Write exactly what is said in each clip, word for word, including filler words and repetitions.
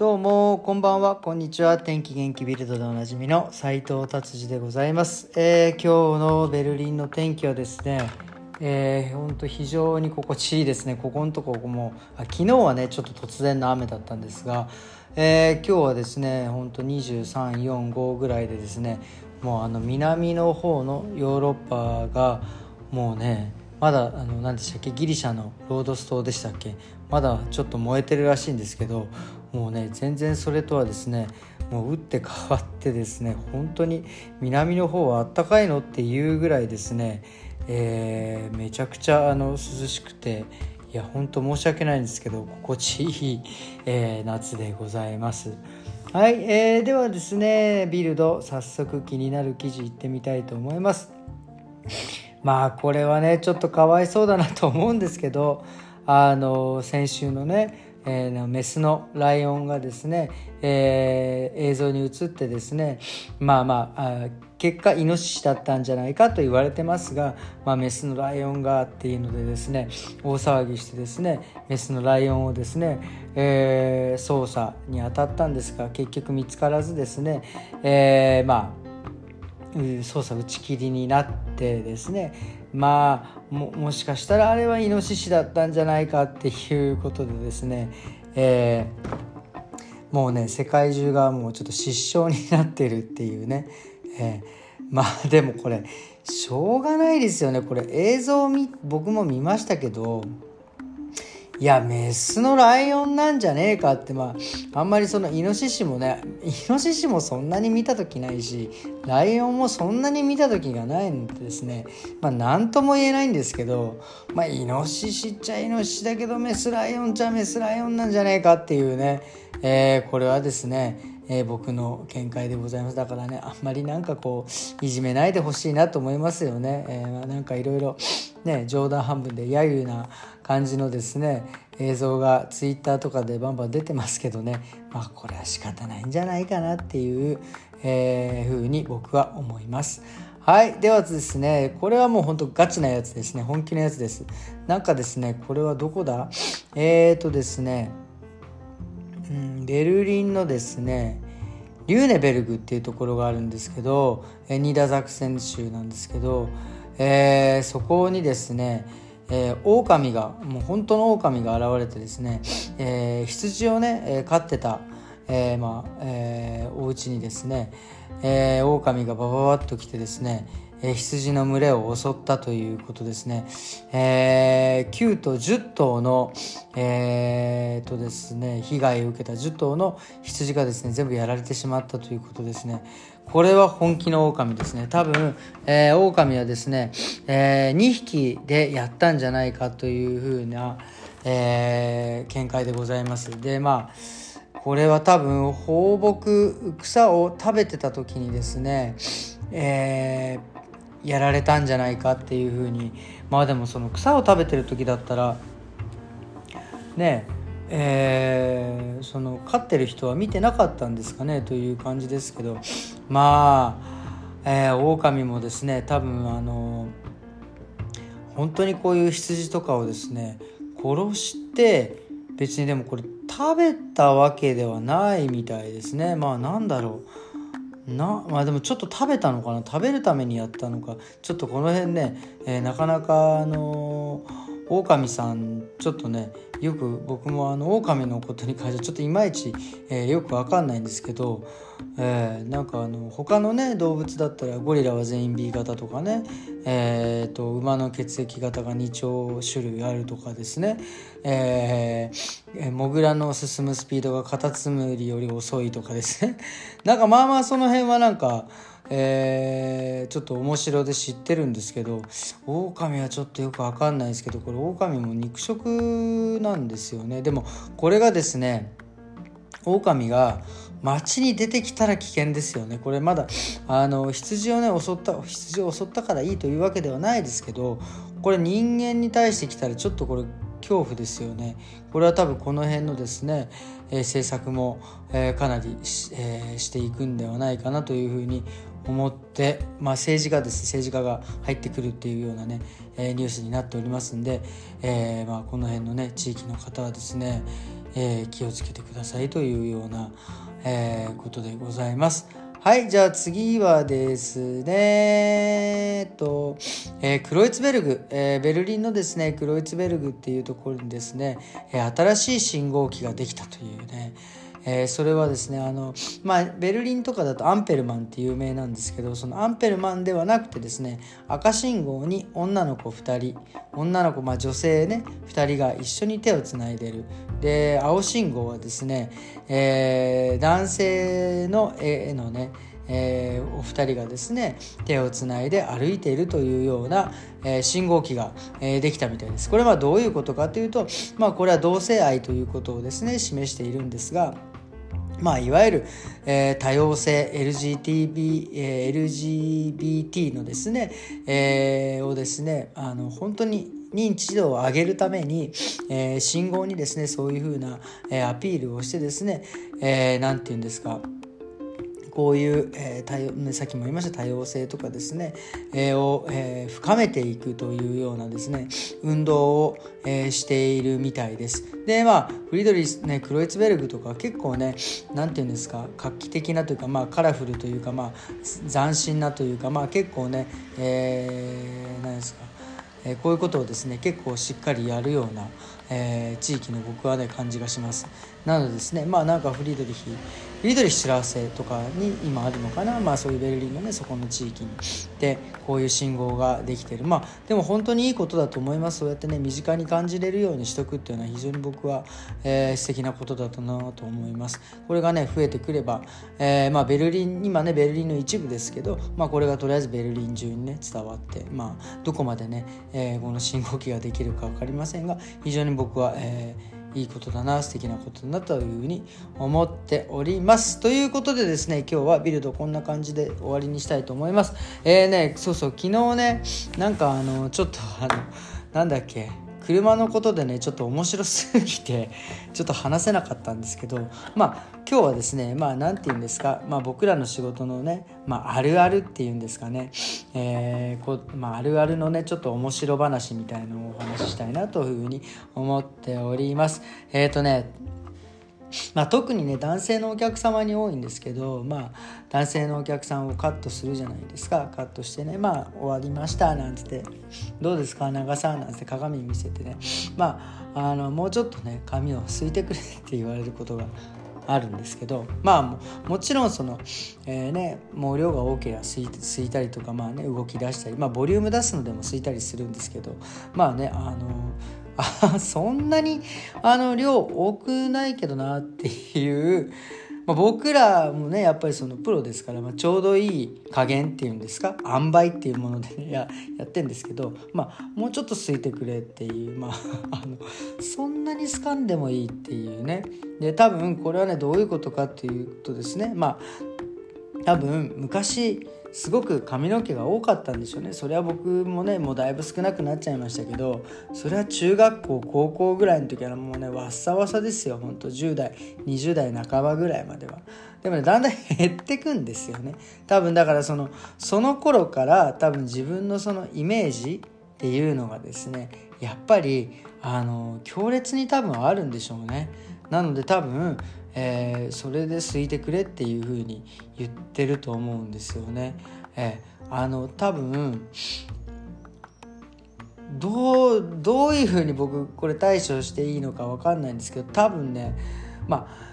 どうもこんばんは、こんにちは。天気元気ビルドでおなじみの斉藤達次でございます。えー、今日のベルリンの天気はですね、えー、ほんと非常に心地いいですね。ここのとこも昨日はねちょっと突然の雨だったんですが、えー、今日はですねほんとにじゅうさん、よん、ごぐらいでですね、もうあの南の方のヨーロッパがもうね、まだあの何でしたっけ、ギリシャのロードス島でしたっけ、まだちょっと燃えてるらしいんですけど、もうね全然それとはですね、もう打って変わってですね、本当に南の方はあったかいのっていうぐらいですね、えー、めちゃくちゃあの涼しくて、いや本当申し訳ないんですけど心地いい、えー、夏でございます。はい、えー、ではですねビルド、早速気になる記事いってみたいと思います。まあこれはねちょっとかわいそうだなと思うんですけど、あの先週のね、えー、メスのライオンがですね、えー、映像に映ってですね、まあまあ、あ結果イノシシだったんじゃないかと言われてますが、まあ、メスのライオンがっていうのでですね大騒ぎしてですね、メスのライオンをですね、えー、捜査に当たったんですが結局見つからずですね、えー、まあ捜査打ち切りになってですね、まあ も, もしかしたらあれはイノシシだったんじゃないかっていうことでですね、えー、もうね世界中がもうちょっと失笑になってるっていうね、えー、まあでもこれしょうがないですよね。これ映像を僕も見ましたけど、いやメスのライオンなんじゃねえかって、まああんまりそのイノシシもね、イノシシもそんなに見た時ないし、ライオンもそんなに見た時がないのでですね、まあ何とも言えないんですけど、まあイノシシっちゃイノシシだけどメスライオンっちゃメスライオンなんじゃねえかっていうね、えー、これはですね、えー、僕の見解でございます。だからね、あんまりなんかこういじめないでほしいなと思いますよね。えー、なんかいろいろね冗談半分で揶揄な感じのですね映像がツイッターとかでバンバン出てますけどね、まあこれは仕方ないんじゃないかなっていう、えー、風に僕は思います。はい、ではですね、これはもう本当ガチなやつですね、本気のやつです。なんかですね、これはどこだ、えーとですねうん、ベルリンのですねリューネベルグっていうところがあるんですけど、ニーダーザクセン州なんですけど、えー、そこにですね、えー、狼がもう本当の狼が現れてですね、えー、羊をね飼ってた、えーまあえー、お家にですね、えー、狼がバババッと来てですね、えー、羊の群れを襲ったということですね、えー、きゅうとじゅっとうの、えーとですね、被害を受けたじゅっとうの羊がですね全部やられてしまったということですね。これは本気の狼ですね。多分、えー、狼はですね、えー、にひきでやったんじゃないかというふうな、えー、見解でございます。でまあこれは多分放牧草を食べてた時にですね、えー、やられたんじゃないかっていうふうに、まあでもその草を食べてる時だったらねえー、その飼ってる人は見てなかったんですかねという感じですけど、まあ、えー、狼もですね多分あの本当にこういう羊とかをですね殺して、別にでもこれ食べたわけではないみたいですね。まあなんだろうな、まあでもちょっと食べたのかな、食べるためにやったのか、ちょっとこの辺ね、えー、なかなかあの狼さんちょっとねよく僕もあの狼のことに関してちょっといまいち、えー、よく分かんないんですけど、えー、なんかあの他のね動物だったらゴリラは全員 ビー 型とかね、えー、と馬の血液型がにちょう種類あるとかですね、えー、モグラの進むスピードがカタツムリより遅いとかですねなんかまあまあその辺はなんか、えー、ちょっと面白で知ってるんですけど、狼はちょっとよく分かんないですけど、これ狼も肉食なんですよね。でもこれがですね狼が街に出てきたら危険ですよね。これまだあの羊をね襲った羊を襲ったからいいというわけではないですけど、これ人間に対してきたらちょっとこれ恐怖ですよね。これは多分この辺のですね、えー、政策も、えー、かなり し,、えー、していくんではないかなというふうに思って、まあ、政治家です政治家が入ってくるっていうようなね、えー、ニュースになっておりますんで、えーまあ、この辺のね地域の方はですね、えー、気をつけてくださいというような、えー、ことでございます。はい、じゃあ次はですね、えっと、えー、クロイツベルグ、えー、ベルリンのですね、クロイツベルグっていうところにですね、えー、新しい信号機ができたというね、えー、それはですね、あの、まあ、ベルリンとかだとアンペルマンって有名なんですけど、そのアンペルマンではなくてですね、赤信号に女の子ふたり、女の子、まあ女性ね、ふたりが一緒に手をつないでる。で、青信号はですね、えー、男性の絵のね、えー、お二人がですね手をつないで歩いているというような、えー、信号機が、えー、できたみたいです。これはどういうことかというと、まあ、これは同性愛ということをですね示しているんですが、まあ、いわゆる、えー、多様性 エルジーティービー、えー、エルジービーティー のですね、えー、をですねあの本当に認知度を上げるために、えー、信号にですねそういうふうな、えー、アピールをしてですね、えー、なんて言うんですか、こういう、えー、多様、ね、さっきも言いました多様性とかですね、えー、を、えー、深めていくというようなですね運動を、えー、しているみたいです。で、まあフリドリスねクロイツベルグとか結構ねなんていうんですか画期的なというか、まあカラフルというか、まあ斬新なというか、まあ結構ね、えー、なんですか、えー、こういうことをですね結構しっかりやるような、えー、地域の僕はね感じがします。なのでですね、まあなんかフリドリヒフリドリッシュラーセとかに今あるのかな、まあそういうベルリンのねそこの地域にでこういう信号ができてる。まあでも本当にいいことだと思います。そうやってね身近に感じれるようにしとくっていうのは非常に僕は、えー、素敵なことだったなと思います。これがね増えてくれば、えー、まあベルリン今ねベルリンの一部ですけど、まあこれがとりあえずベルリン中にね伝わって、まあどこまでね、えー、この信号機ができるか分かりませんが、非常に僕は、えーいいことだな、素敵なことだなというふうに思っております。ということでですね、今日はビルドこんな感じで終わりにしたいと思います。えーね、そうそう、昨日ね、なんかあの、ちょっとあの、なんだっけ、車のことでね、ちょっと面白すぎて、ちょっと話せなかったんですけど、まあ、今日はですね、まあ、なんて言うんですか、まあ、僕らの仕事のね、まあ、あるあるっていうんですかね、えーこうまあ、あるあるのね、ちょっと面白話みたいなのをお話ししたいなというふうに思っております。えーとね、まあ、特にね男性のお客様に多いんですけど、まあ、男性のお客さんをカットするじゃないですか。カットしてね、まあ終わりましたなんつって、どうですか長さなんつって鏡見せてね、まあ、あのもうちょっとね髪をすいてくれって言われることがあるんですけど、まあ も, もちろんその、えーね、もう量が多ければす い, すいたりとか、まあね、動き出したり、まあ、ボリューム出すのでもすいたりするんですけど、まあねあのそんなにあの量多くないけどなっていう、まあ、僕らもねやっぱりそのプロですから、まあ、ちょうどいい加減っていうんですか、塩梅っていうもので、ね、や, やってんですけど、まあ、もうちょっとすいてくれっていう、まあ、あのそんなにすかんでもいいっていうね。で多分これはねどういうことかっていうとですね、まあ多分昔すごく髪の毛が多かったんでしょうね。それは僕もねもうだいぶ少なくなっちゃいましたけど、それは中学校高校ぐらいの時はもうねわっさわさですよ。ほんとじゅう代にじゅう代半ばぐらいまでは。でもねだんだん減ってくんですよね多分。だからそのその頃から多分自分のそのイメージっていうのがですねやっぱりあの強烈に多分あるんでしょうね。なので多分えー、それで空いてくれっていう風に言ってると思うんですよね、えー、あの多分どう、どういう風に僕これ対処していいのか分かんないんですけど、多分ね、まあ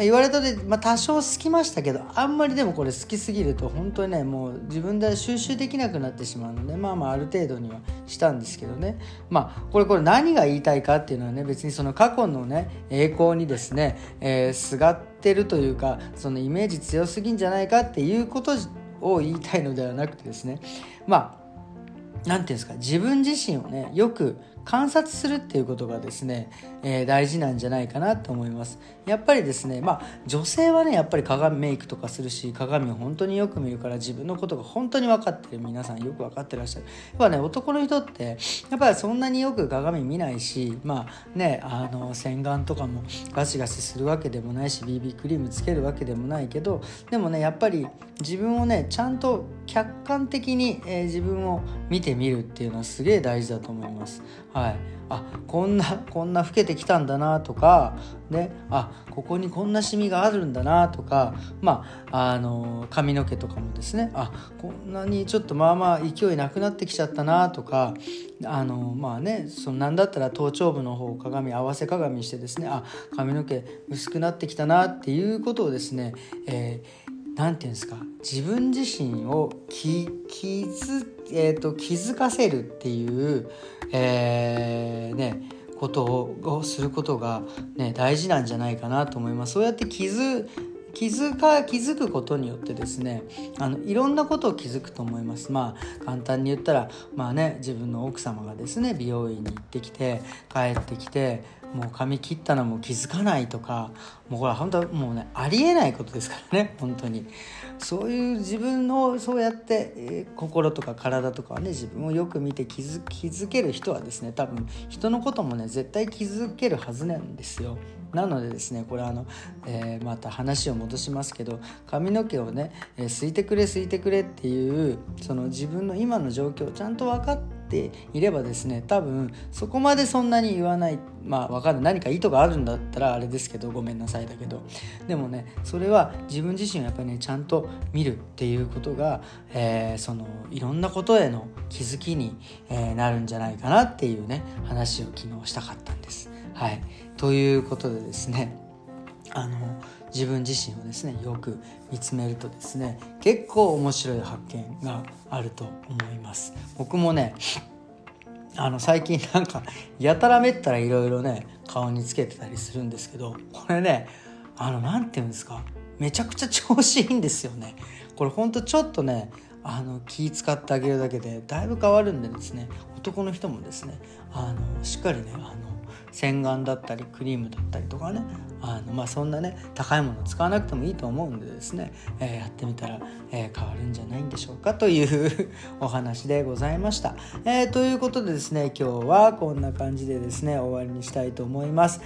言われたで、まあ、多少好きましたけど、あんまりでもこれ好きすぎると本当にねもう自分で収集できなくなってしまうので、まあまあある程度にはしたんですけどね。まあこれこれ何が言いたいかっていうのはね、別にその過去のね栄光にですね、えー、すがってるというか、そのイメージ強すぎんじゃないかっていうことを言いたいのではなくてですね、まあなんていうんですか、自分自身をねよく観察するっていうことがですね、えー、大事なんじゃないかなと思います。やっぱりですね、まあ女性はねやっぱり鏡メイクとかするし、鏡を本当によく見るから自分のことが本当に分かってる、皆さんよく分かってらっしゃる。やっぱね男の人ってやっぱりそんなによく鏡見ないし、まあねあの洗顔とかもガシガシするわけでもないし ビービー クリームつけるわけでもないけど、でもねやっぱり自分をねちゃんと客観的に、えー、自分を見てみるっていうのはすげえ大事だと思います。はい、あこんなこんな老けてきたんだなとか、ね、あここにこんなシミがあるんだなとか、まあ、あの髪の毛とかもですね、あこんなにちょっとまあまあ勢いなくなってきちゃったなとか、あのまあねそのなんだったら頭頂部の方を鏡合わせ鏡してですね、あ髪の毛薄くなってきたなっていうことをですね、えーなんていうんですか、自分自身を気、気づ、えーと、気づかせるっていう、えーね、ことをすることが、ね、大事なんじゃないかなと思います。そうやって気づ気づか気づくことによってですね、あのいろんなことを気づくと思います。まあ簡単に言ったら、まあね、自分の奥様がですね美容院に行ってきて帰ってきてもう髪切ったのも気づかないとか、もうこれは本当もうねありえないことですからね。本当にそういう自分のそうやって、えー、心とか体とかはね自分をよく見て気づ、気づける人はですね多分人のこともね絶対気づけるはずなんですよ。なのでですねこれあの、えー、また話を戻しますけど、髪の毛をね、えー、すいてくれすいてくれっていうその自分の今の状況をちゃんと分かってっていればですね、多分そこまでそんなに言わない、まあ分かる、何か意図があるんだったらあれですけどごめんなさいだけど、でもねそれは自分自身をやっぱりねちゃんと見るっていうことが、えー、そのいろんなことへの気づきに、えー、なるんじゃないかなっていうね話を昨日したかったんです。はい、ということでですね、あの自分自身をですねよく見つめるとですね結構面白い発見があると思います。僕もねあの最近なんかやたらめったらいろいろね顔につけてたりするんですけど、これねあのなんていうんですか、めちゃくちゃ調子いいんですよね。これほんとちょっとねあの気使ってあげるだけでだいぶ変わるんでですね、男の人もですねあのしっかりねあの洗顔だったりクリームだったりとかね、あのまあそんなね高いもの使わなくてもいいと思うんでですね、えー、やってみたら、えー、変わるんじゃないんでしょうかというお話でございました。えー、ということでですね今日はこんな感じでですね終わりにしたいと思います。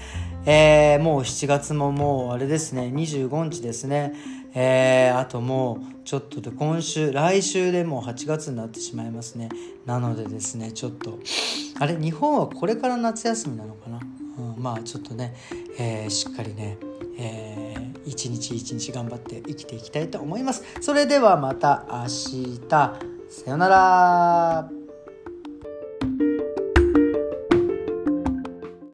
えー、もうしちがつももうあれですねにじゅうごにちですね、えー、あともうちょっとで今週来週でもうはちがつになってしまいますね。なのでですねちょっとあれ日本はこれから夏休みなのかな、うん、まあちょっとね、えー、しっかりね、えー、一日一日頑張って生きていきたいと思います。それではまた明日、さよなら。